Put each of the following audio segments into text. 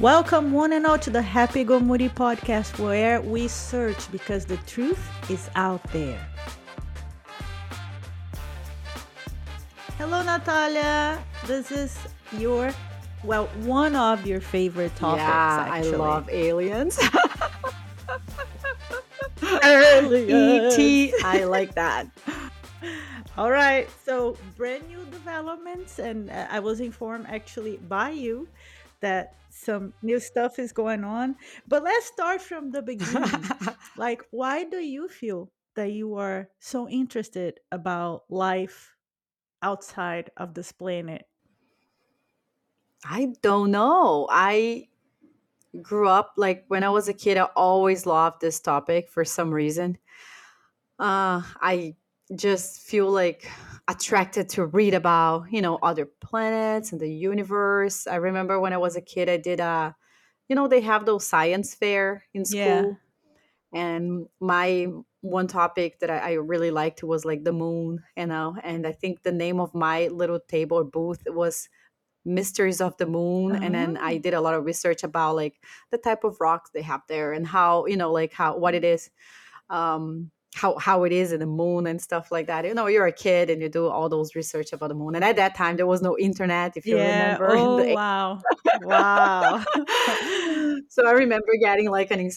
Welcome one and all to the Happy Go Moody podcast, where we search because the truth is out there. Hello, Natalia. This is your, well, one of your favorite topics. Yeah, actually. I love aliens. E.T. I like that. All right. So brand new developments. And I was informed actually by you that some new stuff is going on. But let's start from the beginning. Like, why do you feel that you are so interested about life outside of this planet? I don't know. I grew up, like, when I was a kid, I always loved this topic for some reason. I just feel like attracted to read about, other planets and the universe. I remember when I was a kid, I did they have those science fair in school. Yeah. And my one topic that I really liked was like the moon, and I think the name of my little table or booth was Mysteries of the Moon. Uh-huh. And then I did a lot of research about like the type of rocks they have there and how, like how, what it is, how it is in the moon and stuff like that. You're a kid and you do all those research about the moon. And at that time, there was no internet, if you remember. Oh, wow. Wow. So I remember getting like an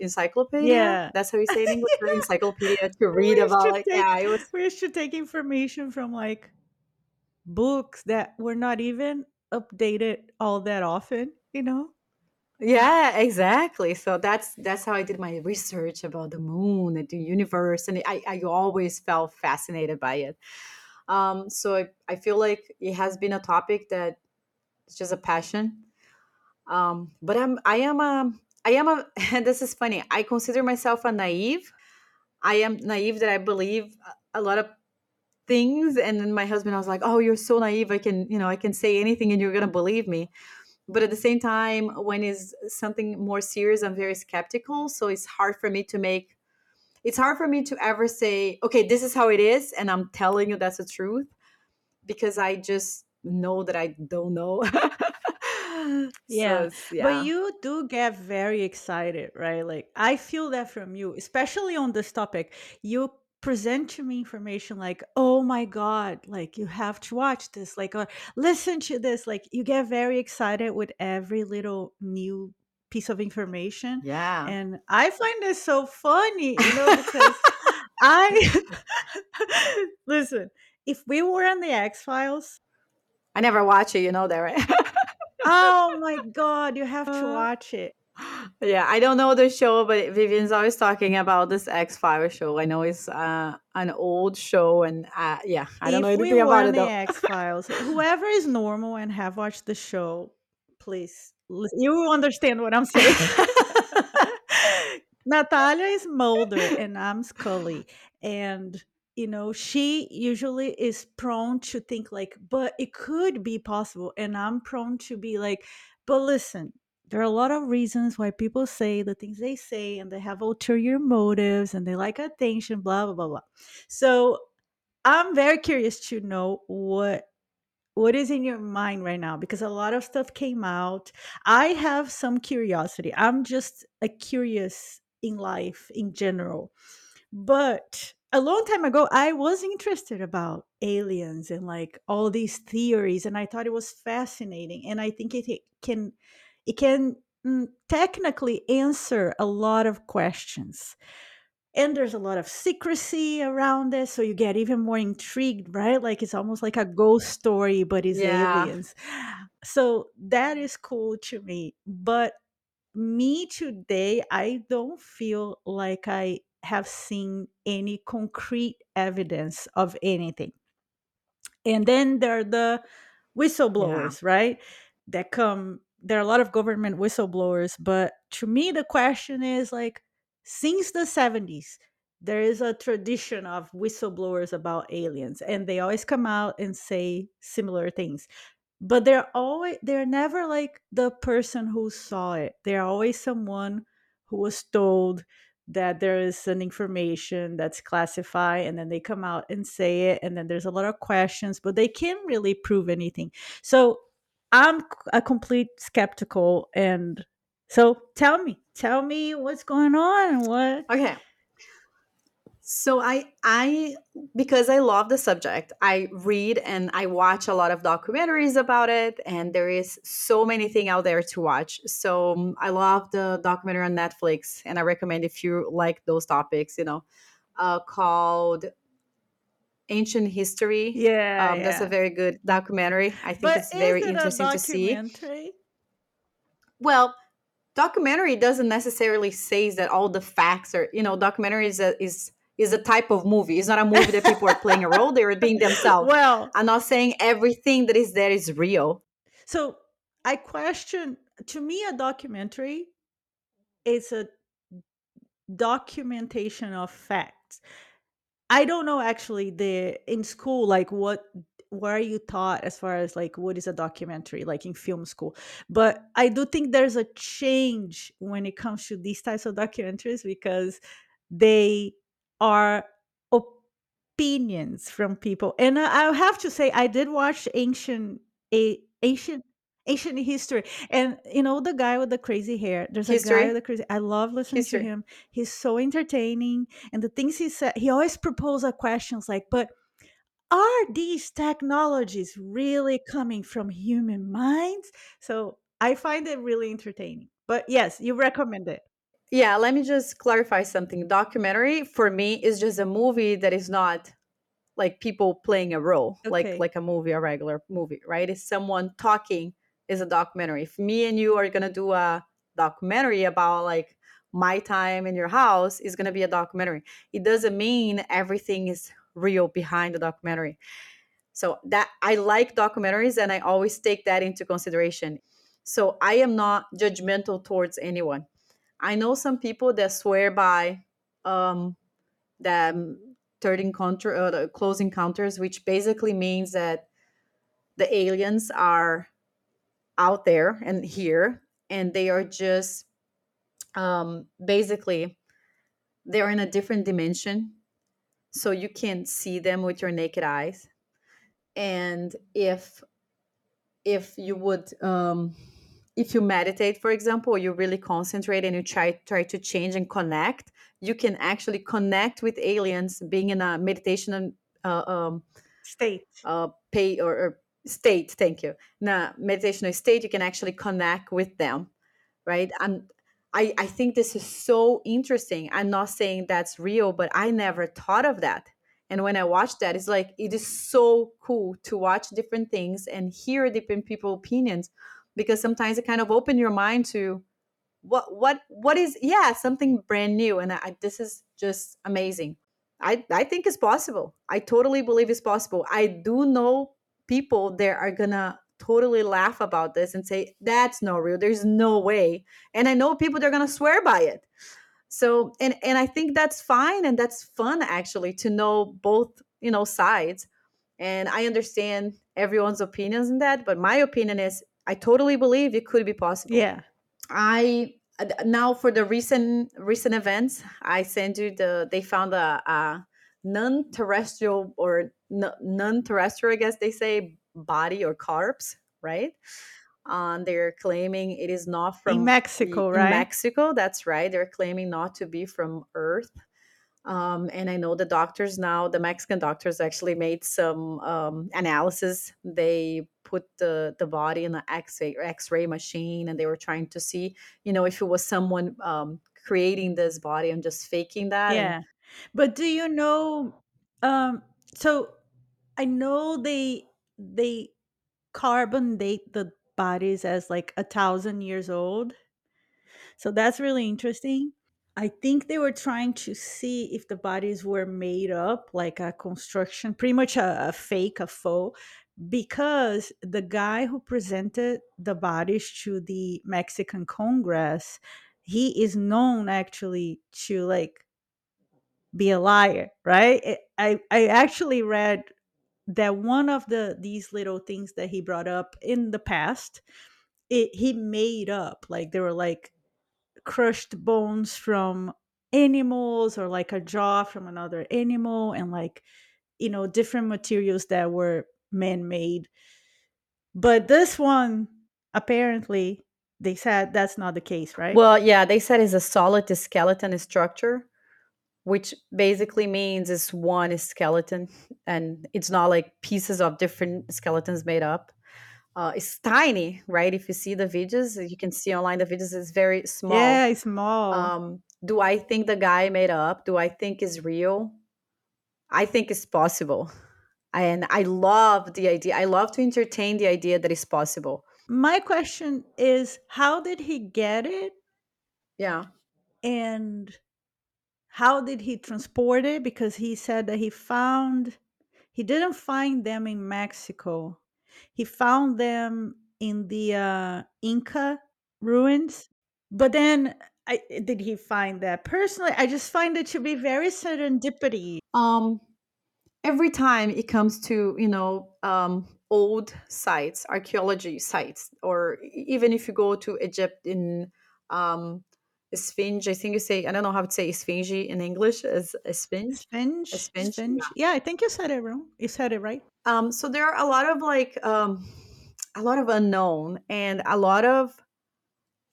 encyclopedia. Yeah. That's how you say it in English. Yeah. Encyclopedia to read about. We used to take information from like books that were not even updated all that often, Yeah, exactly. So that's how I did my research about the moon and the universe, and I always felt fascinated by it. So I feel like it has been a topic that it's just a passion. But I am a and this is funny. I consider myself a naive. I am naive that I believe a lot of things, and then my husband was like, "Oh, you're so naive. I can say anything, and you're gonna believe me." But at the same time, when it's something more serious, I'm very skeptical. So it's hard for me to ever say, okay, this is how it is, and I'm telling you that's the truth, because I just know that I don't know. Yeah. So, yeah. But you do get very excited, right? Like, I feel that from you, especially on this topic. You present to me information like, oh my god, like, you have to watch this, like, or listen to this, like, you get very excited with every little new piece of information. Yeah. And I find this so funny, because I listen, if we were on the X-Files, I never watch it, that, right? Oh my god, you have to watch it. Yeah, I don't know the show, but Vivian's always talking about this X-Files show. I know it's an old show, and I don't know anything about it, though. If we were on the X-Files, whoever is normal and have watched the show, please, you will understand what I'm saying. Natalia is Mulder, and I'm Scully, and... she usually is prone to think like, but it could be possible. And I'm prone to be like, but listen, there are a lot of reasons why people say the things they say, and they have ulterior motives, and they like attention, blah, blah, blah, blah. So I'm very curious to know what is in your mind right now, because a lot of stuff came out. I have some curiosity. I'm just curious in life in general. But a long time ago, I was interested about aliens and like all these theories, and I thought it was fascinating. And I think it can technically answer a lot of questions. And there's a lot of secrecy around this, so you get even more intrigued, right? Like, it's almost like a ghost story, but it's aliens. So that is cool to me. But me today, I don't feel like I have seen any concrete evidence of anything. And then there are the whistleblowers, right? There are a lot of government whistleblowers, but to me, the question is like, since the 70s, there is a tradition of whistleblowers about aliens, and they always come out and say similar things. But they're never like the person who saw it. They're always someone who was told that there is an information that's classified, and then they come out and say it, and then there's a lot of questions, but they can't really prove anything. So I'm a complete skeptical. And so tell me what's going on. What? Okay. So I because I love the subject, I read and I watch a lot of documentaries about it, and there is so many things out there to watch. So I love the documentary on Netflix, and I recommend, if you like those topics, called Ancient History. Yeah, yeah. That's a very good documentary. I think it's very interesting to see. Well, documentary doesn't necessarily say that all the facts are, documentary is a type of movie. It's not a movie that people are playing a role. They are being themselves. Well, I'm not saying everything that is there is real. So I question, to me, a documentary is a documentation of facts. I don't know, actually, in school, like what are you taught as far as like what is a documentary, like in film school. But I do think there's a change when it comes to these types of documentaries, because they are opinions from people. And I have to say, I did watch Ancient History, and the guy with the crazy hair. There's a guy with the crazy. I love listening to him. He's so entertaining, and the things he said. He always proposes questions like, "But are these technologies really coming from human minds?" So I find it really entertaining. But yes, you recommend it. Yeah, let me just clarify something. Documentary for me is just a movie that is not like people playing a role, okay, like a movie, a regular movie, right? It's someone talking is a documentary. If me and you are gonna do a documentary about like my time in your house, it's gonna be a documentary. It doesn't mean everything is real behind the documentary. So that I like documentaries, and I always take that into consideration. So I am not judgmental towards anyone. I know some people that swear by the third encounter, the close encounters, which basically means that the aliens are out there and here, and they are just basically they're in a different dimension, so you can't see them with your naked eyes. And if you would if you meditate, for example, you really concentrate and you try to change and connect, you can actually connect with aliens being in a meditation state. State, thank you. Now, meditational state, you can actually connect with them, right? And I think this is so interesting. I'm not saying that's real, but I never thought of that. And when I watched that, it's like, it is so cool to watch different things and hear different people's opinions, because sometimes it kind of opens your mind to what is, yeah, something brand new. And this is just amazing. I think it's possible. I totally believe it's possible. I do know people there are gonna totally laugh about this and say, that's not real, there's no way. And I know people they're gonna swear by it. So, and I think that's fine, and that's fun actually to know both, sides. And I understand everyone's opinions in that, but my opinion is I totally believe it could be possible. Yeah. Now for the recent events, I sent you they found a non-terrestrial or non-terrestrial, I guess they say, body or corpse, right? They're claiming it is not from Mexico, right? Mexico, that's right. They're claiming not to be from Earth. And I know the doctors now, the Mexican doctors actually made some analysis. They put the body in an X-ray machine, and they were trying to see, if it was someone creating this body and just faking that. Yeah. But do you know? So I know they carbon date the bodies as like 1,000 years old. So that's really interesting. I think they were trying to see if the bodies were made up, like a construction, pretty much a fake, a faux, because the guy who presented the bodies to the Mexican Congress, he is known actually to like be a liar, right? I actually read that one of these little things that he brought up in the past, he made up, like they were like crushed bones from animals, or like a jaw from another animal, and like different materials that were man-made. But this one, apparently, they said that's not the case, right? Well, yeah, they said it's a solid skeleton structure, which basically means it's one skeleton and it's not like pieces of different skeletons made up. It's tiny, right? If you see the videos, you can see online the videos is very small. Yeah, it's small. Do I think the guy made up? Do I think it's real? I think it's possible. And I love the idea. I love to entertain the idea that it's possible. My question is, how did he get it? Yeah. And how did he transport it? Because he said that he didn't find them in Mexico. He found them in the Inca ruins. But then, did he find that? Personally, I just find it to be very serendipity. Every time it comes to, old sites, archaeology sites, or even if you go to Egypt in Sphinx, I think you say, I don't know how to say Sphinx in English, as a Sphinx. Sphinx. Yeah, I think you said it wrong. You said it right. So there are a lot of a lot of unknown and a lot of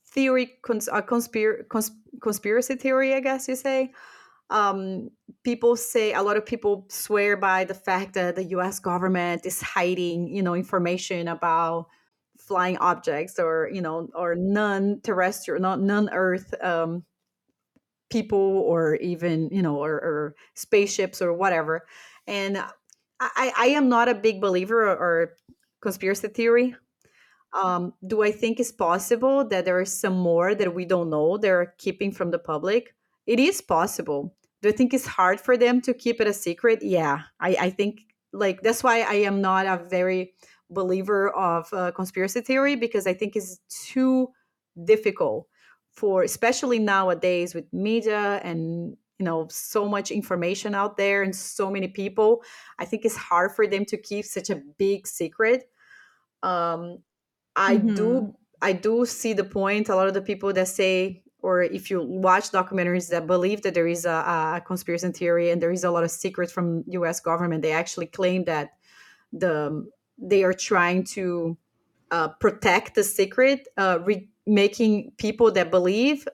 theory, conspiracy theory, I guess you say. A lot of people swear by the fact that the U.S. government is hiding, information about flying objects or non-terrestrial, not non-Earth people, or even or spaceships or whatever. And I am not a big believer or conspiracy theory. Do I think it's possible that there is some more that we don't know? They're keeping from the public. It is possible. Do I think it's hard for them to keep it a secret? Yeah, I think that's why I am not a very believer of conspiracy theory, because I think it's too difficult for, especially nowadays with media and so much information out there and so many people. I think it's hard for them to keep such a big secret. I do see the point. A lot of the people that say, or if you watch documentaries that believe that there is a conspiracy theory and there is a lot of secrets from U.S. government, they actually claim that they are trying to protect the secret, making people that believe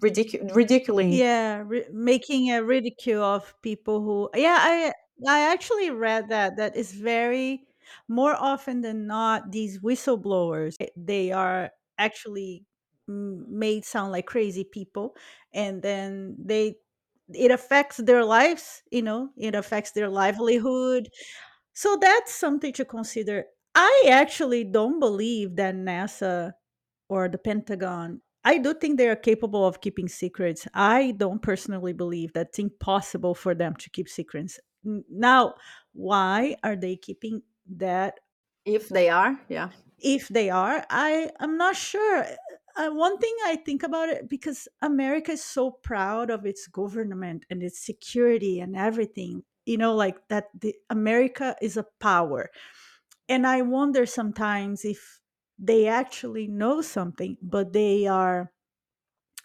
ridiculing. Yeah, making a ridicule of people who. Yeah, I actually read that is very, more often than not, these whistleblowers, they are actually made sound like crazy people, and then it affects their lives, it affects their livelihood. So that's something to consider. I actually don't believe that NASA or the Pentagon, I do think they are capable of keeping secrets. I don't personally believe that's impossible for them to keep secrets. Now, why are they keeping that? If they are, yeah. If they are, I am not sure. One thing I think about it, because America is so proud of its government and its security and everything, that America is a power. And I wonder sometimes if they actually know something, but they are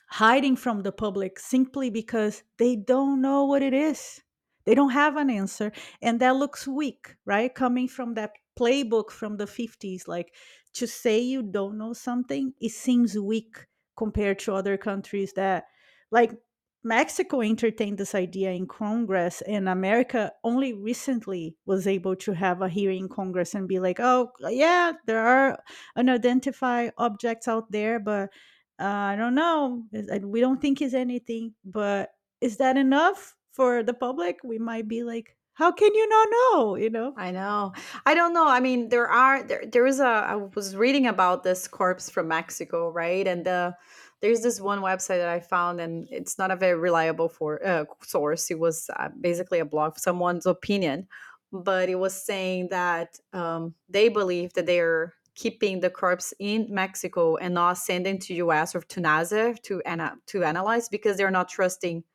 hiding from the public simply because they don't know what it is. They don't have an answer. And that looks weak, right? Coming from that playbook from the 50s, to say you don't know something, it seems weak compared to other countries that, Mexico entertained this idea in Congress, and America only recently was able to have a hearing in Congress and be like, oh, yeah, there are unidentified objects out there, but I don't know. We don't think it's anything, but is that enough for the public? We might be like, how can you not know? I know. I don't know. I mean, I was reading about this corpse from Mexico, right? And there's this one website that I found, and it's not a very reliable source. It was basically a blog, someone's opinion, but it was saying that they believe that they're keeping the corpse in Mexico and not sending to U.S. or to NASA to analyze, because they're not trusting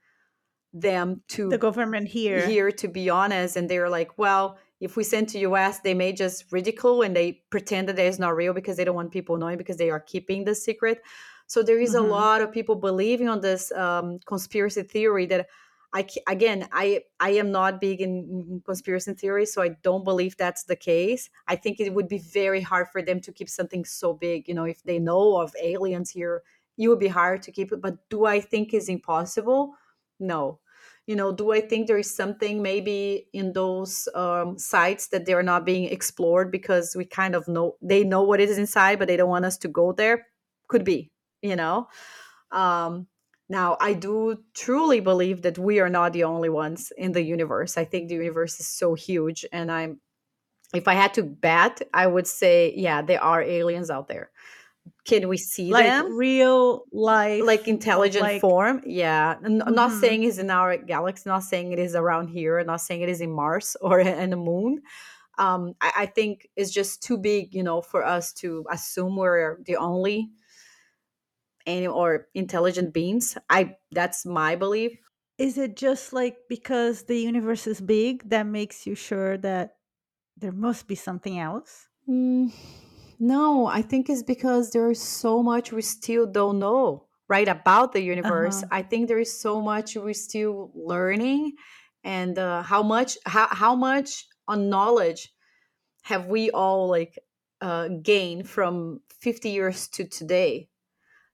them to the government here, to be honest. And they're like, well, if we send to U.S., they may just ridicule and they pretend that it's not real because they don't want people knowing, because they are keeping the secret. So there is a lot of people believing on this conspiracy theory that I am not big in conspiracy theories, so I don't believe that's the case. I think it would be very hard for them to keep something so big. You know, if they know of aliens here, it would be hard to keep it. But do I think it's impossible? No. You know, do I think there is something maybe in those sites that they're not being explored because we kind of know, they know what is inside, but they don't want us to go there? Could be, you know. Now, I do truly believe that we are not the only ones in the universe. I think the universe is so huge. And if I had to bet, I would say, yeah, there are aliens out there. Can we see them? Real life, like intelligent form? Yeah. Not saying it's in our galaxy, not saying it is around here, not saying it is in Mars or in the moon. I think it's just too big, you know, for us to assume we're the only or intelligent beings. That's my belief. Is it just like because the universe is big that makes you sure that there must be something else? No, I think it's because there is so much we still don't know, right, about the universe. I think there is so much we're still learning, and how much on knowledge have we all gained from 50 years to today?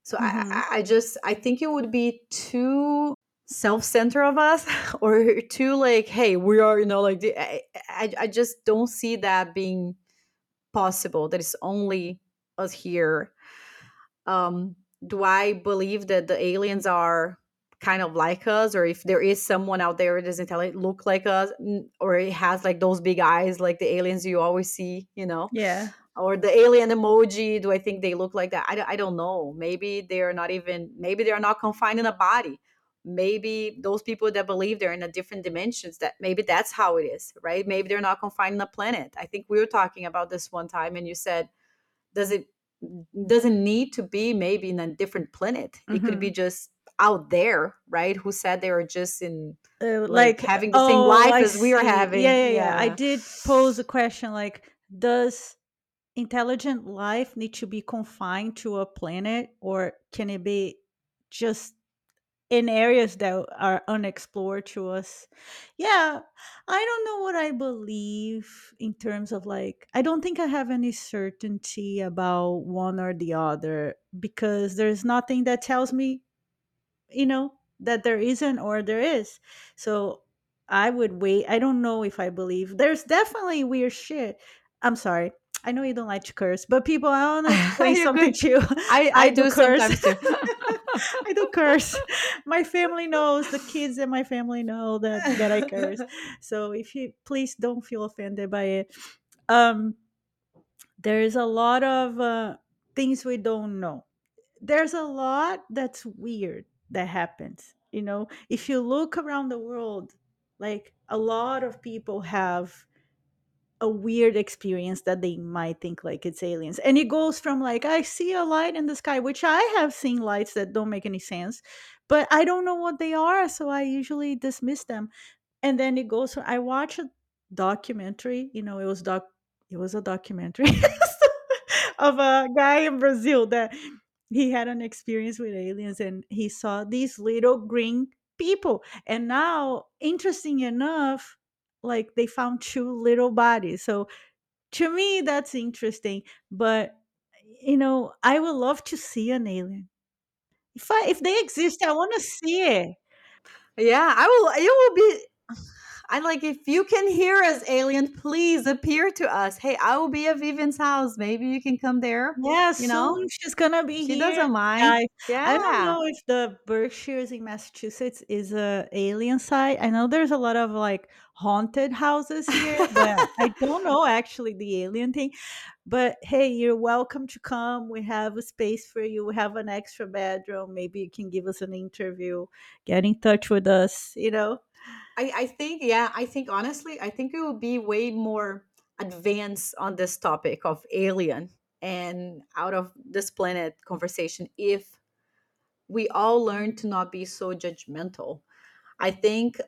So I think it would be too self-centered of us, or too hey, we are, you know, I just don't see that being possible, that it's only us here. Do I believe that the aliens are kind of like us, or if there is someone out there that doesn't look like us, or it has those big eyes like the aliens you always see, you know? Yeah. Or the alien emoji, do I think they look like that? I don't know. Maybe they're not confined in a body. Maybe those people that believe they're in a different dimensions, that maybe that's how it is, right? Maybe they're not confined in a planet. I think we were talking about this one time, and you said, doesn't need to be maybe in a different planet. Mm-hmm. It could be just out there, right? Who said they were just in having the same life as we are having? Yeah. I did pose a question does intelligent life need to be confined to a planet, or can it be just in areas that are unexplored to us? Yeah, I don't know what I believe in terms of I don't think I have any certainty about one or the other, because there's nothing that tells me, you know, that there isn't or there is. So I would wait. I don't know if I believe. There's definitely weird shit. I'm sorry. I know you don't like to curse, but people, I want to explain something to you. I do curse. I do curse. My family knows, the kids in my family know that I curse. So if you please don't feel offended by it. There is a lot of things we don't know. There's a lot that's weird that happens. You know, if you look around the world, a lot of people have a weird experience that they might think it's aliens. And it goes from I see a light in the sky, which I have seen lights that don't make any sense, but I don't know what they are, so I usually dismiss them. And then it goes, I watched a documentary, you know, it was a documentary of a guy in Brazil that he had an experience with aliens, and he saw these little green people. And now, interesting enough, they found two little bodies. So to me, that's interesting. But, you know, I would love to see an alien. If they exist, I want to see it. Yeah, I will. It will be. I'm if you can hear us, alien, please appear to us. Hey, I will be at Vivian's house. Maybe you can come there. Yes, yeah, soon she's gonna be here. She doesn't mind. I don't know if the Berkshires in Massachusetts is a alien site. I know there's a lot of haunted houses here, but I don't know actually the alien thing. But hey, you're welcome to come. We have a space for you. We have an extra bedroom. Maybe you can give us an interview. Get in touch with us. You know. I think honestly, I think it will be way more advanced on this topic of alien and out of this planet conversation if we all learn to not be so judgmental. I think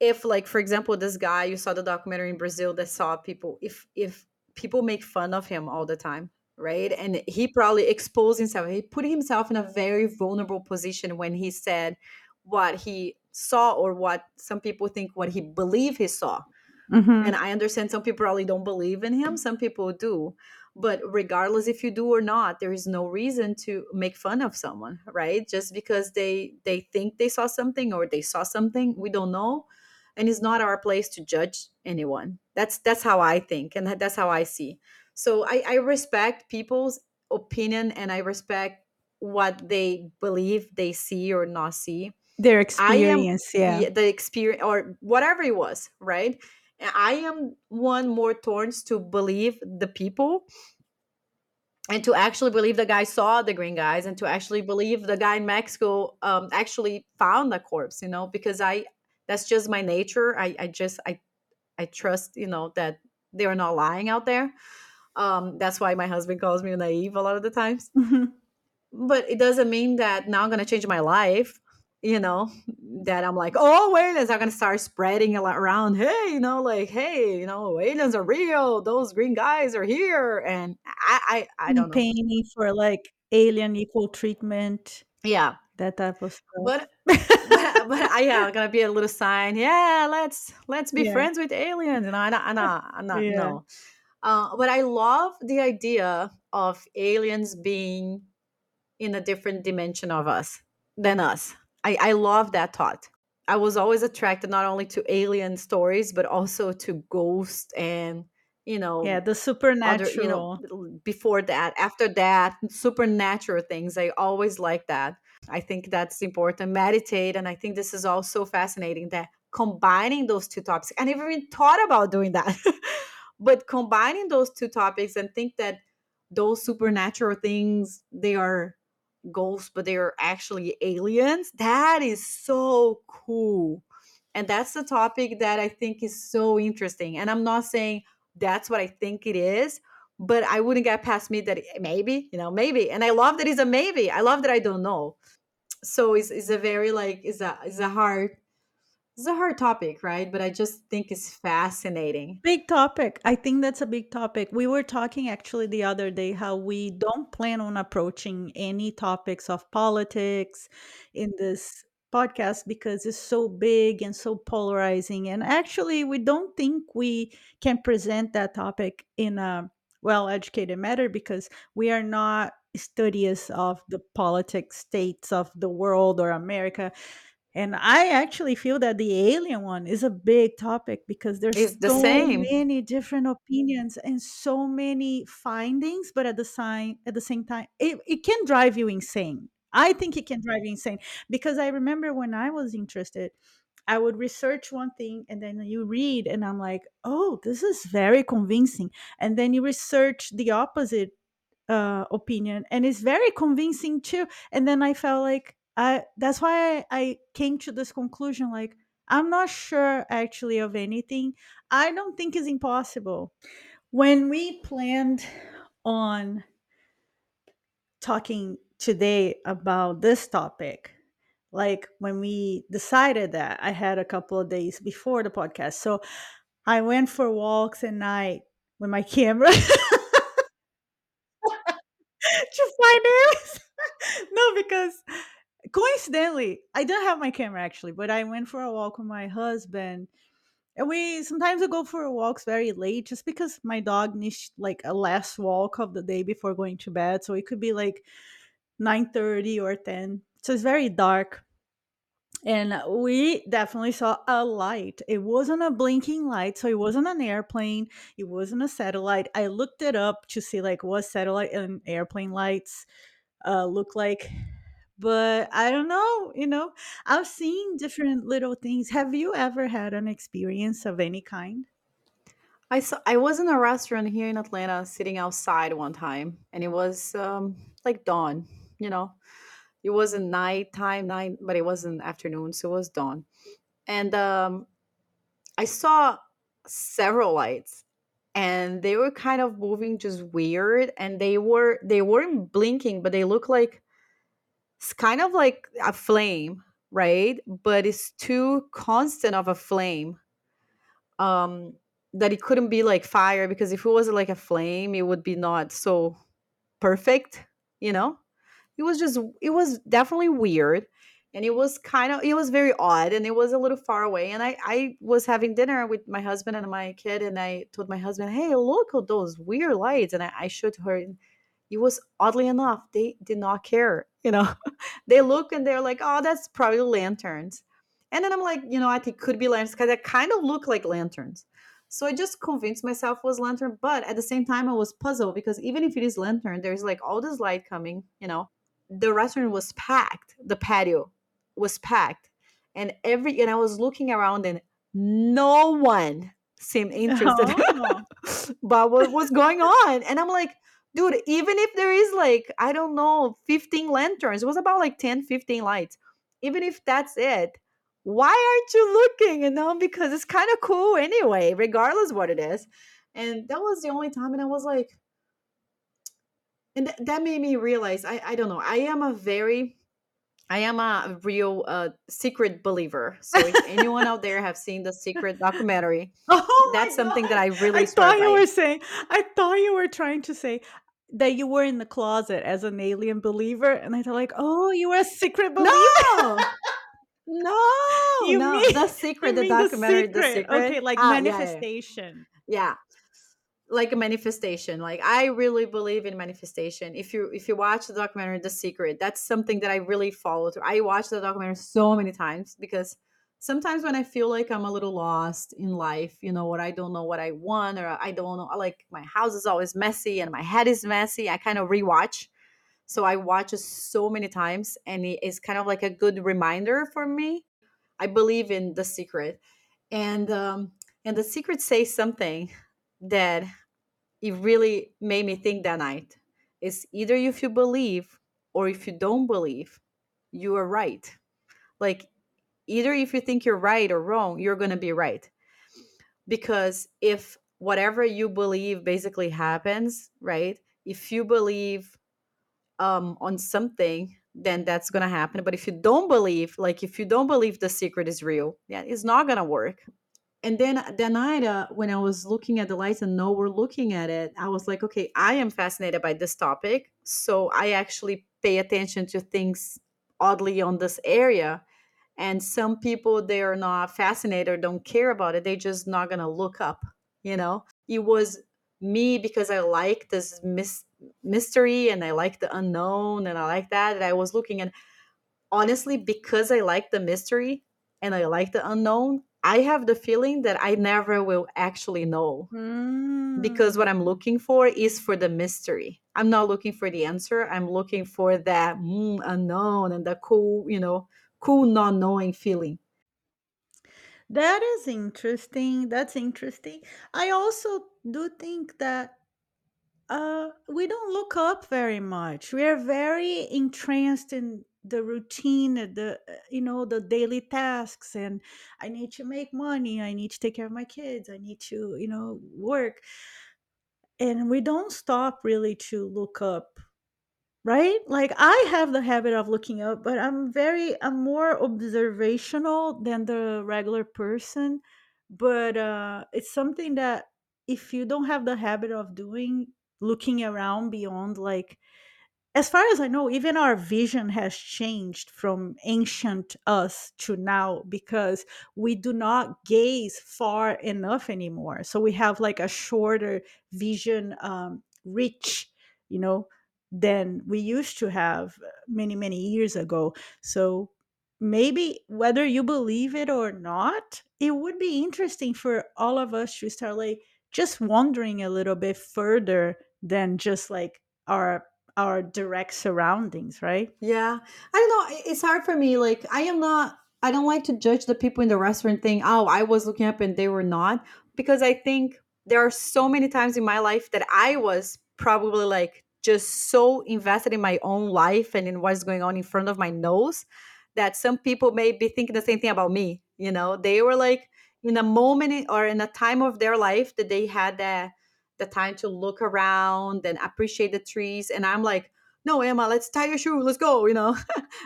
if for example, this guy, you saw the documentary in Brazil that saw people, if people make fun of him all the time, right? And he probably exposed himself. He put himself in a very vulnerable position when he said, what he saw or what some people think what he believed he saw. Mm-hmm. And I understand some people probably don't believe in him. Some people do. But regardless if you do or not, there is no reason to make fun of someone, right? Just because they think they saw something or they saw something, we don't know. And it's not our place to judge anyone. That's how I think. And that's how I see. So I respect people's opinion and I respect what they believe they see or not see. Their experience, the experience or whatever it was, right? I am one more torn to believe the people and to actually believe the guy saw the green guys and to actually believe the guy in Mexico actually found the corpse, you know, because that's just my nature. I trust, you know, that they are not lying out there. That's why my husband calls me naive a lot of the times. But it doesn't mean that now I'm going to change my life. You know, that I'm like, oh, aliens are going to start spreading around. Hey, you know, like, hey, you know, aliens are real. Those green guys are here. And I don't know. Campaigning for like alien equal treatment. Yeah. That type of stuff. But I'm going to be a little sign. Yeah, let's be friends with aliens. And no. But I love the idea of aliens being in a different dimension of us than us. I love that thought. I was always attracted not only to alien stories, but also to ghosts and, you know. Yeah, the supernatural. Other, you know, before that, after that, supernatural things. I always liked that. I think that's important. Meditate. And I think this is all so fascinating that combining those two topics. I never even thought about doing that. But combining those two topics and think that those supernatural things, they are ghosts, but they are actually aliens. That is so cool. And that's the topic that I think is so interesting. And I'm not saying that's what I think it is, but I wouldn't get past me that maybe. And I love that it's a maybe. I love that I don't know. So it's a very like, it's a hard topic, right? But I just think it's fascinating. Big topic. I think that's a big topic. We were talking actually the other day how we don't plan on approaching any topics of politics in this podcast because it's so big and so polarizing. And actually, we don't think we can present that topic in a well-educated manner because we are not studious of the politics states of the world or America. And I actually feel that the alien one is a big topic because there's so many different opinions and so many findings, but at the same time, it can drive you insane. I think it can drive you insane because I remember when I was interested, I would research one thing and then you read and I'm like, oh, this is very convincing. And then you research the opposite opinion and it's very convincing too. And then I felt like, that's why I came to this conclusion, like, I'm not sure actually of anything. I don't think it's impossible. When we planned on talking today about this topic, like when we decided that, I had a couple of days before the podcast. So I went for walks at night with my camera to find it. No, because coincidentally, I don't have my camera actually, but I went for a walk with my husband. And we go for walks very late just because my dog needs like a last walk of the day before going to bed. So it could be like 9:30 or 10. So it's very dark. And we definitely saw a light. It wasn't a blinking light. So it wasn't an airplane. It wasn't a satellite. I looked it up to see like what satellite and airplane lights look like. But I don't know, you know, I've seen different little things. Have you ever had an experience of any kind? I was in a restaurant here in Atlanta sitting outside one time and it was like dawn, you know, it wasn't night, but it wasn't afternoon. So it was dawn. And I saw several lights and they were kind of moving just weird. And they weren't blinking, but they looked like, it's kind of like a flame, right? But it's too constant of a flame that it couldn't be like fire, because if it was like a flame, it would be not so perfect, you know? It was definitely weird. And it was very odd, and it was a little far away. And I was having dinner with my husband and my kid, and I told my husband, hey, look at those weird lights. And I showed her. And it was, oddly enough, they did not care. They look and they're like, oh, that's probably lanterns. And then I'm like, I think it could be lanterns because they kind of look like lanterns. So I just convinced myself it was lantern. But at the same time, I was puzzled because even if it is lantern, there's like all this light coming, The restaurant was packed. The patio was packed. And I was looking around and no one seemed interested about what was going on. And I'm like, dude, even if there is like, I don't know, 15 lanterns, it was about like 10, 15 lights. Even if that's it, why aren't you looking? Because it's kind of cool anyway, regardless what it is. And that was the only time. And I was like, and that made me realize, I don't know. I am a real secret believer. So if anyone out there have seen the Secret documentary, that's something that I really I thought you were trying to say that you were in the closet as an alien believer. And I thought like, oh, you were a secret believer. No, The Secret, the documentary, The Secret. Okay, like manifestation. Yeah. Like a manifestation. Like I really believe in manifestation. If you watch the documentary The Secret, that's something that I really follow through. I watch the documentary so many times because sometimes when I feel like I'm a little lost in life, what I don't know what I want, or I don't know, like my house is always messy and my head is messy, I kind of rewatch. So I watch it so many times and it is kind of like a good reminder for me. I believe in The Secret. And The Secret says something that it really made me think that night. It's either if you believe or if you don't believe, you are right. Like either if you think you're right or wrong, you're going to be right. Because if whatever you believe basically happens, right? If you believe on something, then that's going to happen. But if you don't believe, The Secret is real, yeah, it's not going to work. And then that night, when I was looking at the lights and no, we're looking at it, I was like, okay, I am fascinated by this topic. So I actually pay attention to things oddly on this area. And some people, they are not fascinated, don't care about it. They're just not going to look up, It was me because I like this mystery and I like the unknown and I like that. And I was looking, and honestly, because I like the mystery and I like the unknown, I have the feeling that I never will actually know because what I'm looking for is for the mystery. I'm not looking for the answer. I'm looking for that unknown and the cool, cool not knowing feeling. That is interesting. That's interesting. I also do think that we don't look up very much. We are very entranced in the routine, the daily tasks, and I need to make money, I need to take care of my kids, I need to, work. And we don't stop really to look up, right? Like I have the habit of looking up, but I'm more observational than the regular person. But it's something that if you don't have the habit of doing, looking around beyond, like, as far as I know, even our vision has changed from ancient us to now because we do not gaze far enough anymore. So we have like a shorter vision reach, than we used to have many, many years ago. So maybe whether you believe it or not, it would be interesting for all of us to start like just wandering a little bit further than just like our direct surroundings, right? Yeah. I don't know. It's hard for me. Like I don't like to judge the people in the restaurant thing. Oh, I was looking up and they were not, because I think there are so many times in my life that I was probably like just so invested in my own life and in what's going on in front of my nose that some people may be thinking the same thing about me. They were like in a moment or in a time of their life that they had the time to look around and appreciate the trees. And I'm like, no, Emma, let's tie your shoe. Let's go.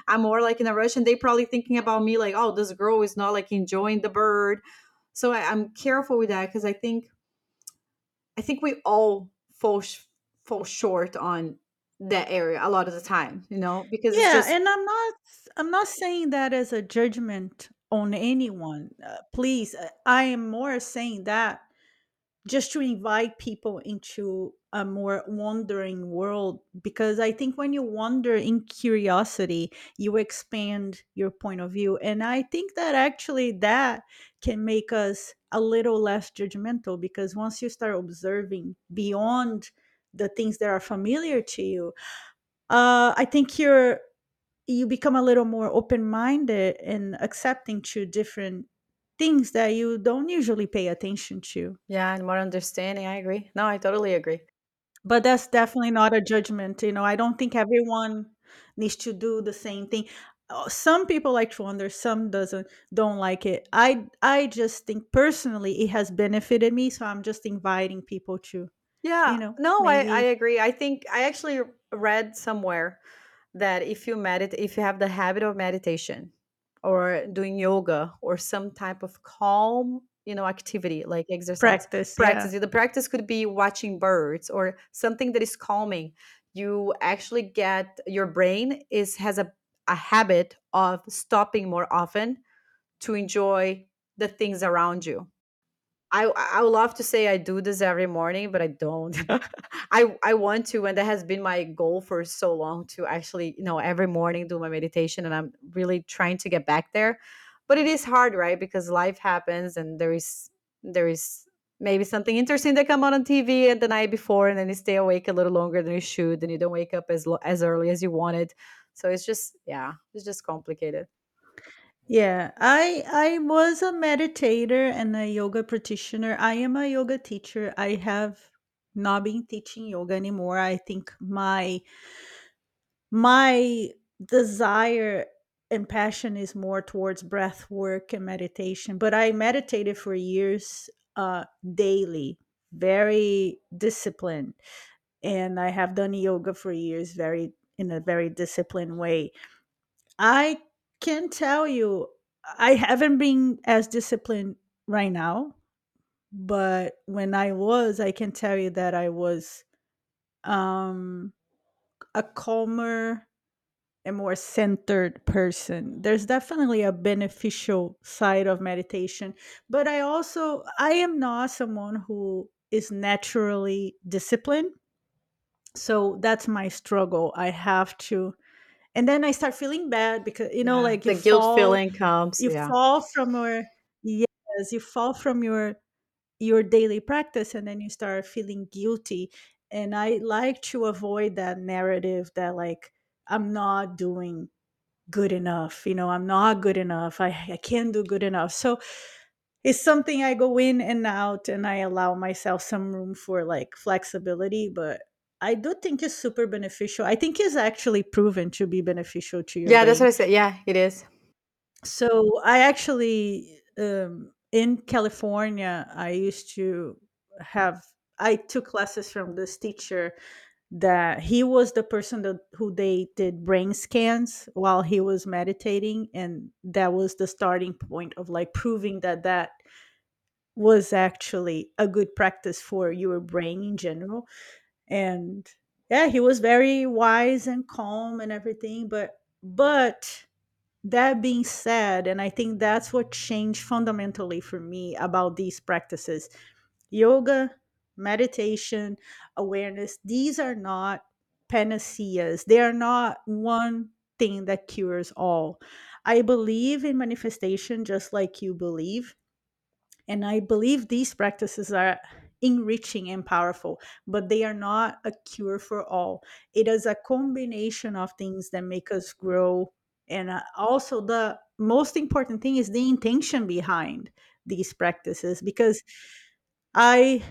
I'm more like in a rush, and they probably thinking about me like, oh, this girl is not like enjoying the bird. So I'm careful with that. Cause I think we all fall short on that area a lot of the time, because it's Yeah, just and I'm not saying that as a judgment on anyone. Please, I am more saying that just to invite people into a more wandering world, because I think when you wander in curiosity, you expand your point of view. And I think that actually that can make us a little less judgmental, because once you start observing beyond the things that are familiar to you, I think you become a little more open-minded and accepting to different things that you don't usually pay attention to. yeah, and more understanding. I agree. No, I totally agree. But that's definitely not a judgment. I don't think everyone needs to do the same thing. Some people like to wander, some doesn't don't like it. I just think personally it has benefited me, so I'm just inviting people to, Yeah, no, I maybe. agree. I think I actually read somewhere that if you have the habit of meditation or doing yoga or some type of calm, activity like exercise, Practice, practice. yeah. The practice could be watching birds or something that is calming. You actually get your brain has a habit of stopping more often to enjoy the things around you. I would love to say I do this every morning, but I don't. I want to, and that has been my goal for so long, to actually, every morning do my meditation, and I'm really trying to get back there. But it is hard, right? Because life happens, and there is maybe something interesting that come out on TV and the night before, and then you stay awake a little longer than you should, and you don't wake up as early as you wanted. So it's just complicated. Yeah, I was a meditator and a yoga practitioner. I am a yoga teacher. I have not been teaching yoga anymore. I think my desire and passion is more towards breath work and meditation, but I meditated for years daily, very disciplined, and I have done yoga for years very in a very disciplined way. I can tell you, I haven't been as disciplined right now, but when I was, I can tell you that I was um, a calmer and more centered person. There's definitely a beneficial side of meditation, but I am not someone who is naturally disciplined. So that's my struggle. I have to, and then I start feeling bad because Yeah, like the guilt feeling comes. you Yeah, fall from your you fall from your daily practice, and then you start feeling guilty. And I like to avoid that narrative that like I'm not doing good enough, I'm not good enough, I can't do good enough. So it's something I go in and out, and I allow myself some room for like flexibility, but I do think it's super beneficial. I think it's actually proven to be beneficial to your yeah, that's what brain. I said. Yeah, it is. So I actually, in California, I used to have, I took classes from this teacher that he was the person who they did brain scans while he was meditating. And that was the starting point of like proving that that was actually a good practice for your brain in general. And yeah, he was very wise and calm and everything, but that being said, and I think that's what changed fundamentally for me about these practices, yoga, meditation, awareness, these are not panaceas. They are not one thing that cures all. I believe in manifestation just like you believe, and I believe these practices are enriching and powerful, but they are not a cure for all. It is a combination of things that make us grow. And also, the most important thing is the intention behind these practices, because I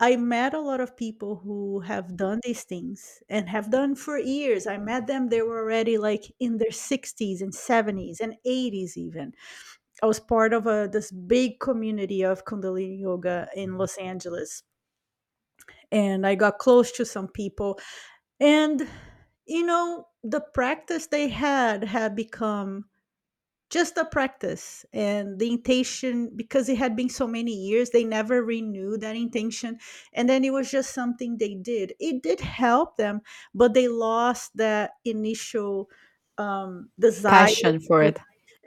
I met a lot of people who have done these things and have done for years. I met them, they were already like in their 60s and 70s and 80s even. I was part of this big community of Kundalini Yoga in Los Angeles, and I got close to some people. And the practice they had become just a practice, and the intention, because it had been so many years, they never renewed that intention, and then it was just something they did. It did help them, but they lost that initial desire. Passion for it.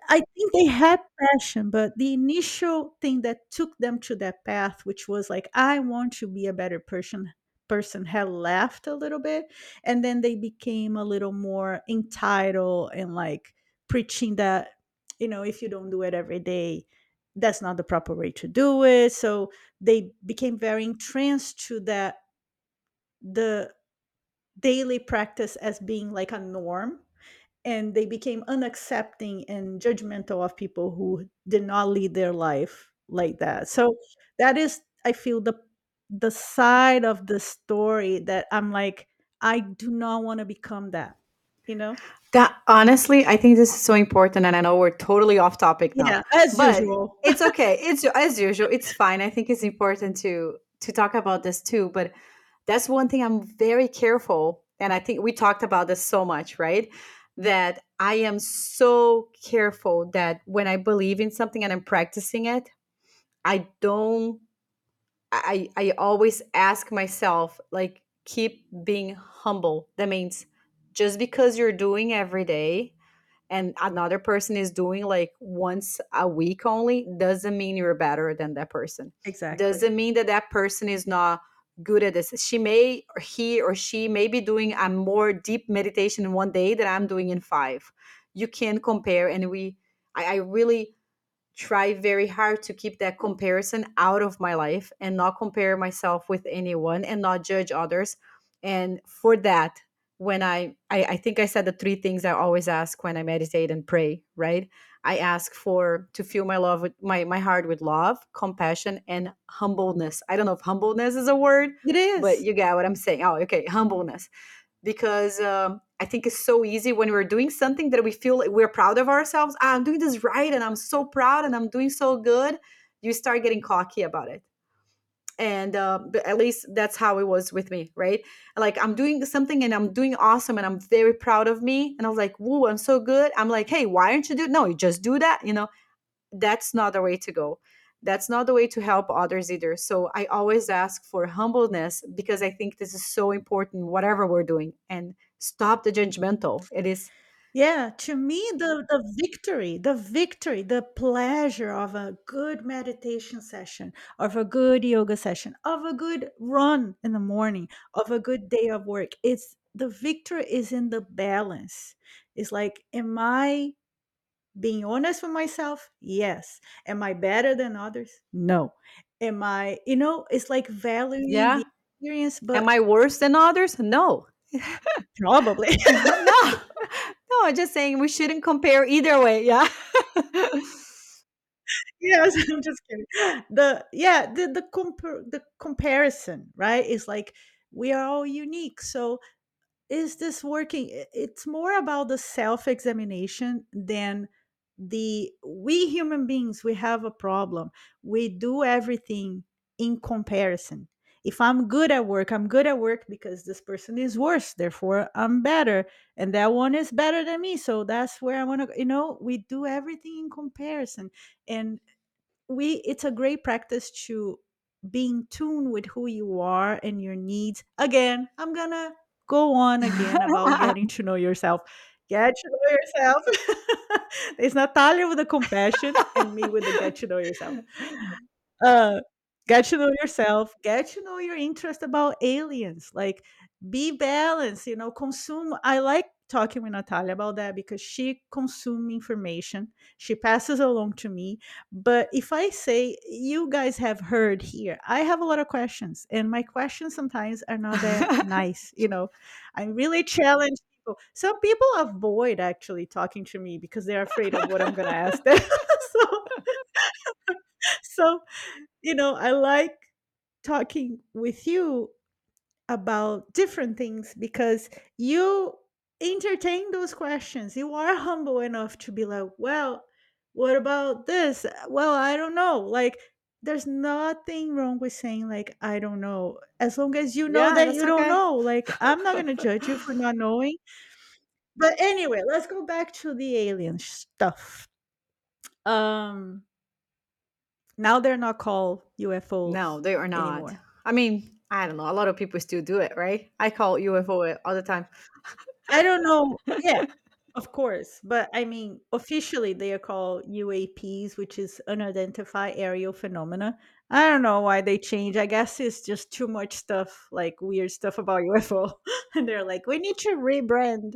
I think they had passion, but the initial thing that took them to that path, which was like, I want to be a better person had left a little bit, and then they became a little more entitled and like preaching that, if you don't do it every day, that's not the proper way to do it. So they became very entranced to that, the daily practice as being like a norm, and they became unaccepting and judgmental of people who did not lead their life like that. So that is, I feel, the side of the story that I'm like, I do not want to become that, you know? That honestly, I think this is so important, and I know we're totally off topic now. Yeah, as usual. It's okay. It's as usual. It's fine. I think it's important to talk about this too, but that's one thing I'm very careful, and I think we talked about this so much, right? That I am so careful that when I believe in something and I'm practicing it, I don't I always ask myself, like, keep being humble. That means just because you're doing every day and another person is doing like once a week only, doesn't mean you're better than that person. Exactly. Doesn't mean that person is not good at this. She may, or he or she may be doing a more deep meditation in 1 day than I'm doing in 5. You can compare. And I really try very hard to keep that comparison out of my life and not compare myself with anyone and not judge others. And for that, when I think I said the 3 things I always ask when I meditate and pray, right? I ask to fill my love with my heart with love, compassion, and humbleness. I don't know if humbleness is a word. It is. But you get what I'm saying. Oh, okay. Humbleness. Because I think it's so easy when we're doing something that we feel like we're proud of ourselves. I'm doing this right, and I'm so proud, and I'm doing so good. You start getting cocky about it. And but at least that's how it was with me, right? Like, I'm doing something and I'm doing awesome and I'm very proud of me. And I was like, woo, I'm so good. I'm like, hey, why aren't you doing? No, you just do that. That's not the way to go. That's not the way to help others either. So I always ask for humbleness, because I think this is so important, whatever we're doing, and stop the judgmental. It is. Yeah, to me, the victory, the pleasure of a good meditation session, of a good yoga session, of a good run in the morning, of a good day of work, it's the victory is in the balance. It's like, am I being honest with myself? Yes. Am I better than others? No. Am I, it's like valuing the experience. But am I worse than others? No. Probably. No. No, I'm just saying we shouldn't compare either way. Yeah. Yes, I'm just kidding. The comparison, right? Is like, we are all unique. So is this working? It's more about the self-examination than we human beings, we have a problem. We do everything in comparison. If I'm good at work because this person is worse, therefore I'm better. And that one is better than me. So that's where I want to, we do everything in comparison. And it's a great practice to be in tune with who you are and your needs. Again, I'm going to go on again about getting to know yourself. Get to know yourself. It's Natalia with the compassion and me with the get to know yourself. Get to know yourself, get to know your interest about aliens, like be balanced, consume. I like talking with Natalia about that because she consumes information. She passes along to me. But if I say, you guys have heard here, I have a lot of questions, and my questions sometimes are not that nice. I really challenge people. Some people avoid actually talking to me because they're afraid of what I'm going to ask them. So, I like talking with you about different things because you entertain those questions. You are humble enough to be like, well, what about this? Well, I don't know. Like, there's nothing wrong with saying, like, I don't know. As long as you know that you don't know. Like, I'm not going to judge you for not knowing. But anyway, let's go back to the alien stuff. Now they're not called UFOs. No, they are not. Anymore. I mean, I don't know. A lot of people still do it, right? I call UFO it all the time. I don't know. Yeah, of course. But I mean, officially they are called UAPs, which is unidentified aerial phenomena. I don't know why they change. I guess it's just too much stuff, like weird stuff about UFO. And they're like, we need to rebrand.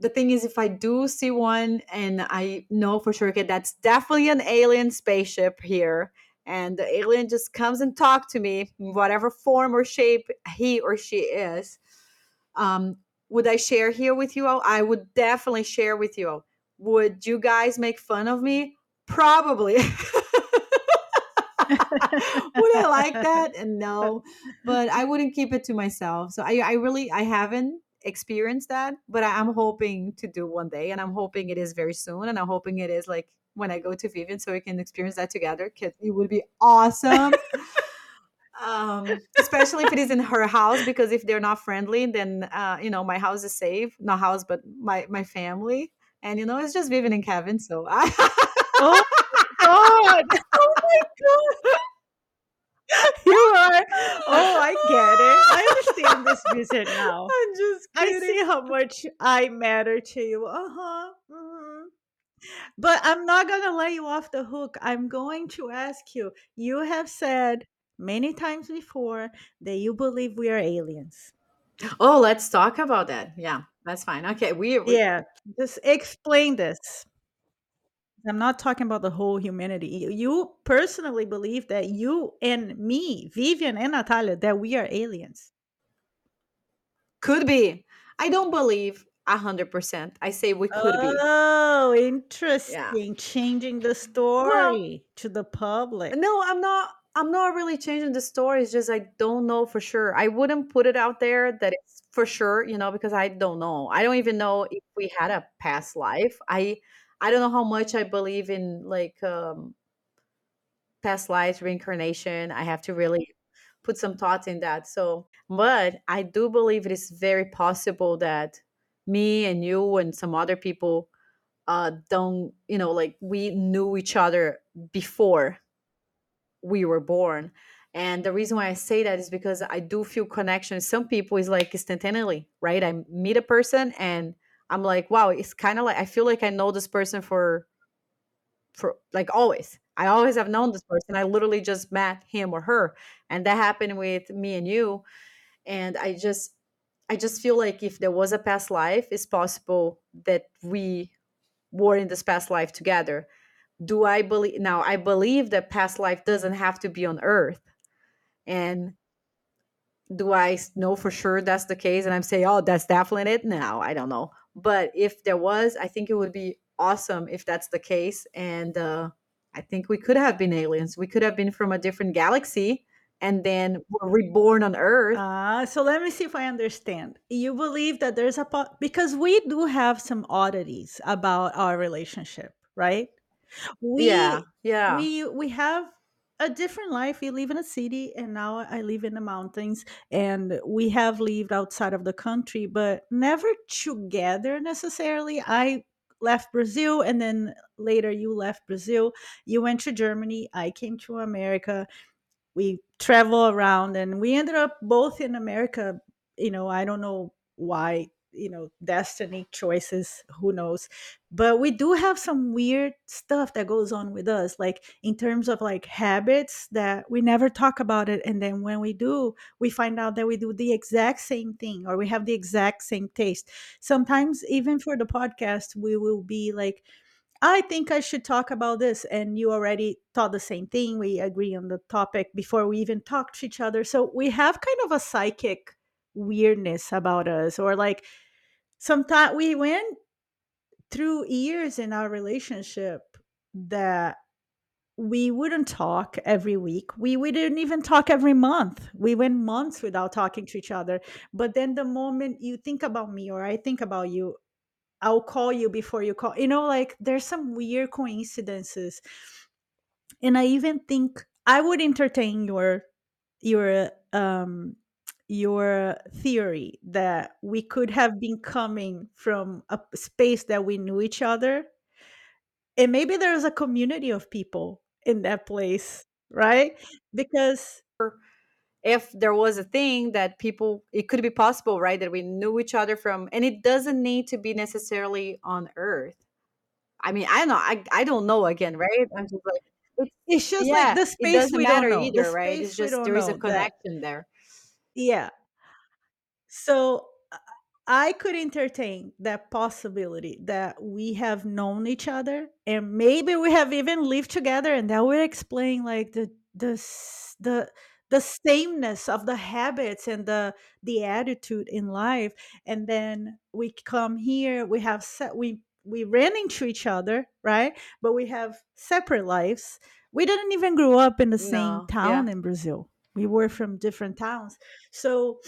The thing is, if I do see one and I know for sure, okay, that's definitely an alien spaceship here, and the alien just comes and talks to me in whatever form or shape he or she is, would I share here with you all? I would definitely share with you all. Would you guys make fun of me? Probably. Would I like that? No, but I wouldn't keep it to myself. So I really haven't experienced that, but I'm hoping to do one day, and I'm hoping it is very soon, and I'm hoping it is like when I go to Vivian, so we can experience that together. It would be awesome. Especially if it is in her house, because if they're not friendly, then my house is safe. Not house, but my family, and it's just Vivian and Kevin. So oh my god! Oh my god! You are. Oh, I get it. I understand this visit now. I'm just kidding. I see how much I matter to you. Mm-hmm. But I'm not going to let you off the hook. I'm going to ask you. You have said many times before that you believe we are aliens. Oh, let's talk about that. Yeah, that's fine. Okay. Yeah, just explain this. I'm not talking about the whole humanity. You personally believe that you and me, Vivian and Natalia, that we are aliens. Could be. I don't believe 100%. I say we could be. Oh, interesting. Yeah. Changing the story to the public. No, I'm not really changing the story. It's just I don't know for sure. I wouldn't put it out there that it's for sure, because I don't know. I don't even know if we had a past life. I don't know how much I believe in like past lives, reincarnation. I have to really put some thoughts in that. So, but I do believe it is very possible that me and you and some other people don't, like we knew each other before we were born. And the reason why I say that is because I do feel connection. Some people is like instantaneously, right? I meet a person and I'm like, wow, it's kind of like, I feel like I know this person for like always. I always have known this person. I literally just met him or her. And that happened with me and you. And I just feel like if there was a past life, it's possible that we were in this past life together. Do I believe? Now, I believe that past life doesn't have to be on Earth. And do I know for sure that's the case? And I'm saying, oh, that's definitely it? No, I don't know. But if there was, I think it would be awesome if that's the case. And I think we could have been aliens. We could have been from a different galaxy and then were reborn on Earth. So let me see if I understand. You believe that there's because we do have some oddities about our relationship, right? Yeah. We have a different life. We live in a city, and now I live in the mountains, and we have lived outside of the country, but never together necessarily. I left Brazil, and then later you left Brazil. You went to Germany. I came to America. We travel around, and we ended up both in America. I don't know why, destiny, choices, who knows, but we do have some weird stuff that goes on with us, like in terms of like habits that we never talk about it, and then when we do, we find out that we do the exact same thing, or we have the exact same taste. Sometimes even for the podcast, we will be like, I think I should talk about this, and you already thought the same thing. We agree on the topic before we even talk to each other. So we have kind of a psychic weirdness about us, or like sometimes we went through years in our relationship that we wouldn't talk every week. We didn't even talk every month. We went months without talking to each other. But then the moment you think about me or I think about you, I'll call you before you call. Like there's some weird coincidences. And I even think I would entertain your theory that we could have been coming from a space that we knew each other And maybe there's a community of people in that place, right? Because if there was a thing that people, it could be possible, right? That we knew each other from, and it doesn't need to be necessarily on Earth. I mean, I don't know. I don't know again, right? I'm just like, it's just like the space. It doesn't matter either, right? It's just there is a connection there. Yeah. So I could entertain that possibility that we have known each other and maybe we have even lived together, and that would explain like the sameness of the habits and the attitude in life. And then we come here, we have we ran into each other, right? But we have separate lives. We didn't even grow up in the same town in Brazil. We were from different towns. So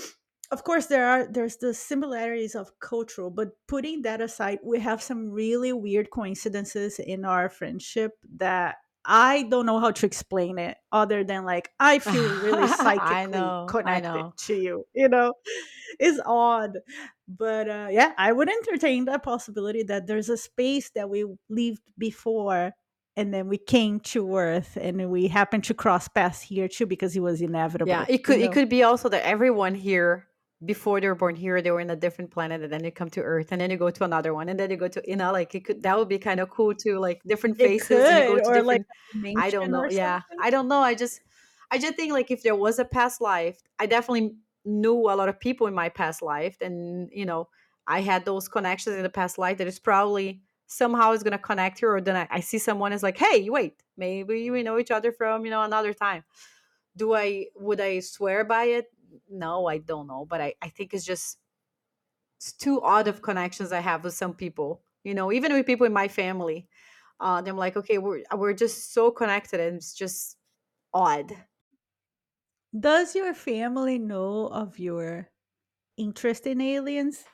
of course there's the similarities of cultural, but putting that aside, we have some really weird coincidences in our friendship that I don't know how to explain it other than like I feel really psychically connected to you. You know, it's odd. But I would entertain that possibility that there's a space that we lived before and then we came to Earth and we happened to cross paths here too because it was inevitable. Yeah, it could be also that everyone here before they were born here, they were in a different planet, and then you come to Earth, and then you go to another one, and then you go to, like that would be kind of cool to like different faces. And you go to or different, like, I don't know. Yeah, I don't know. I just think like if there was a past life, I definitely knew a lot of people in my past life, and I had those connections in the past life that is probably somehow is going to connect here, or then I see someone is like, hey, wait, maybe we know each other from another time. Would I swear by it? No, I don't know, but I think it's too odd of connections I have with some people, even with people in my family. They're like, okay, we're just so connected, and it's just odd. Does your family know of your interest in aliens?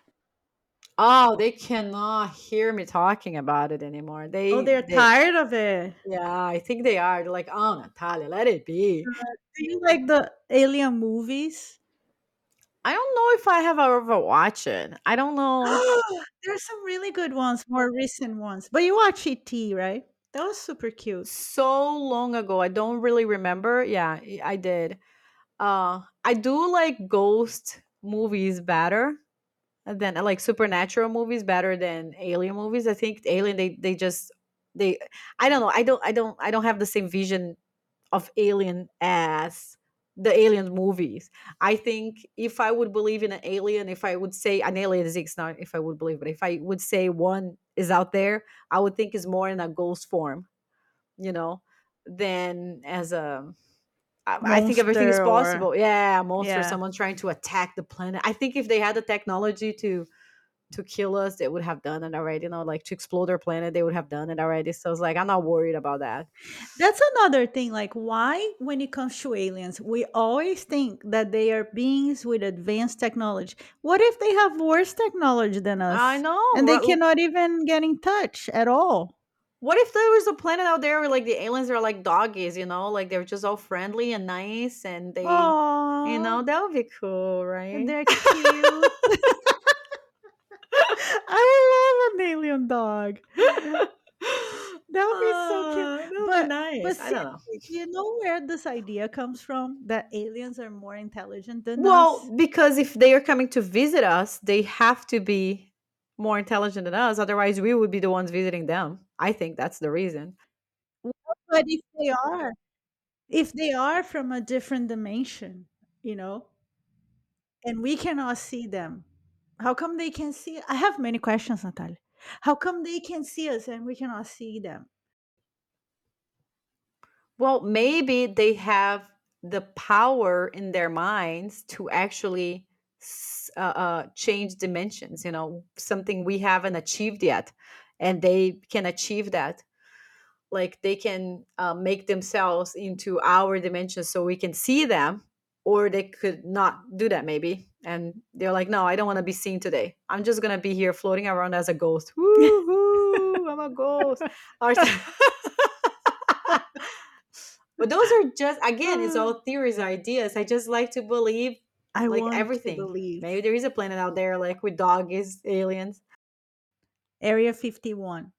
Oh, they cannot hear me talking about it anymore. They're tired of it. Yeah, I think they are. They're like, oh, Natalia, let it be. Do you like the alien movies? I don't know if I have ever watched it. I don't know. There's some really good ones, more recent ones. But you watch E.T., right? That was super cute. So long ago. I don't really remember. Yeah, I did. I do like ghost movies better than, I like supernatural movies better than alien movies. I think alien, they I don't know. I don't have the same vision of alien as the alien movies. I think if I would believe in an alien, if I would say an alien exists, not if I would believe, but if I would say one is out there, I would think it's more in a ghost form, than as a. I think everything is possible. Yeah, monster, someone trying to attack the planet. I think if they had the technology to kill us, they would have done it already. Like to explode their planet, they would have done it already. So it's like, I'm not worried about that. That's another thing. Like, why, when it comes to aliens, we always think that they are beings with advanced technology. What if they have worse technology than us? I know. And they cannot even get in touch at all. What if there was a planet out there where like the aliens are like doggies, like they're just all friendly and nice, and they, that would be cool, right? And they're cute. I love an alien dog. That would be so cute. But, nice. But see, I don't know. You know where this idea comes from? That aliens are more intelligent than us? Well, because if they are coming to visit us, they have to be more intelligent than us. Otherwise, we would be the ones visiting them. I think that's the reason. Well, but if they are from a different dimension, and we cannot see them, how come they can see? I have many questions, Natalia. How come they can see us and we cannot see them? Well, maybe they have the power in their minds to actually change dimensions, something we haven't achieved yet. And they can achieve that. Like they can make themselves into our dimension so we can see them, or they could not do that maybe. And they're like, no, I don't want to be seen today. I'm just going to be here floating around as a ghost. Woo-hoo, I'm a ghost. But those are just, again, it's all theories, ideas. I just like to believe everything. Maybe there is a planet out there like with doggies, aliens. Area 51.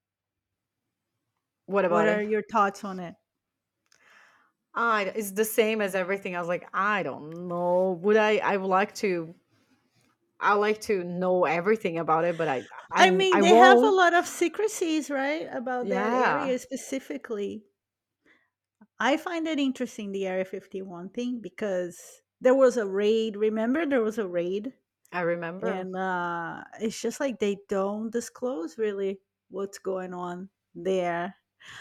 What What about are it? your thoughts on it? It's the same as everything. I was like, I don't know. Would I would like to. I like to know everything about it, but I mean, I they have a won't. lot of secrecies, right, about that Yeah. area specifically. I find it interesting, the Area 51 thing, because there was a raid. Remember, there was a raid, I remember. and it's just like they don't disclose really what's going on there.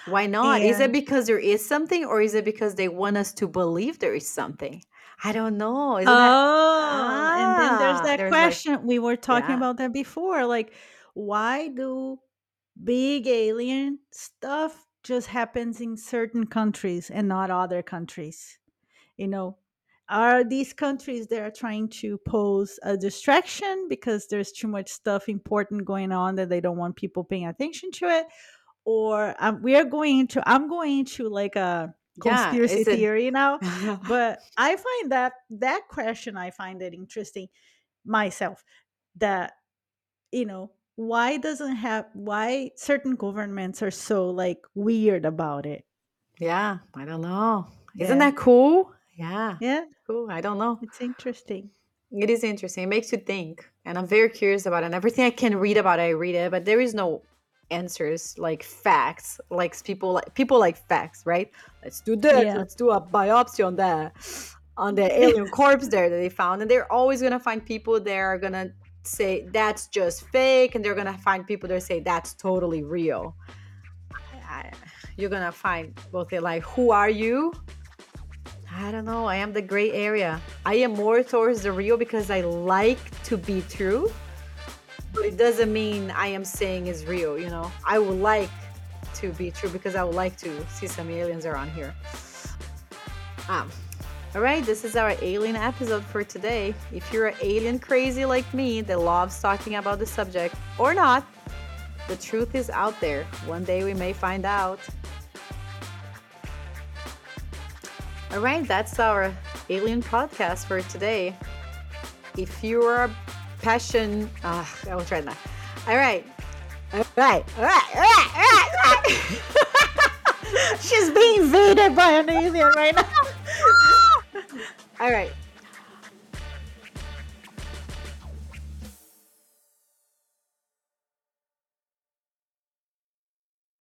Why not? Is it And because there is something, or is it because they want us to believe there is something? I don't know. Isn't that oh, and then there's that there's like question we were talking yeah. about that before. Like, why do big alien stuff just happens in certain countries and not other countries? You know, are these countries that are trying to pose a distraction because there's too much stuff important going on that they don't want people paying attention to it? Or I'm going into like a Yeah, conspiracy is it theory now, but I find that question, I find it interesting myself, that why certain governments are so like weird about it. Yeah, I don't know. Isn't yeah that cool? Yeah. yeah Cool. I don't know. It's interesting. It is interesting. It makes you think. And I'm very curious about it. And everything I can read about it, I read it, but there is no answers like facts. Like people like facts, right? Let's do this. yeah Let's do a biopsy on the alien corpse there that they found. And they're always gonna find people that are gonna say that's just fake, and they're gonna find people that say that's totally real. I, You're gonna find both. They're like, who are you? I don't know. I am the gray area. I am more towards the real because I like to be true, but it doesn't mean I am saying it's real, you know? I would like to be true because I would like to see some aliens around here. Um, All right, this is our alien episode for today. If you're an alien crazy like me that loves talking about the subject or not, the truth is out there. One day we may find out. All right, that's our alien podcast for today. If you are passion, I will try that. All right, all right. She's being invaded by an alien right now. All right.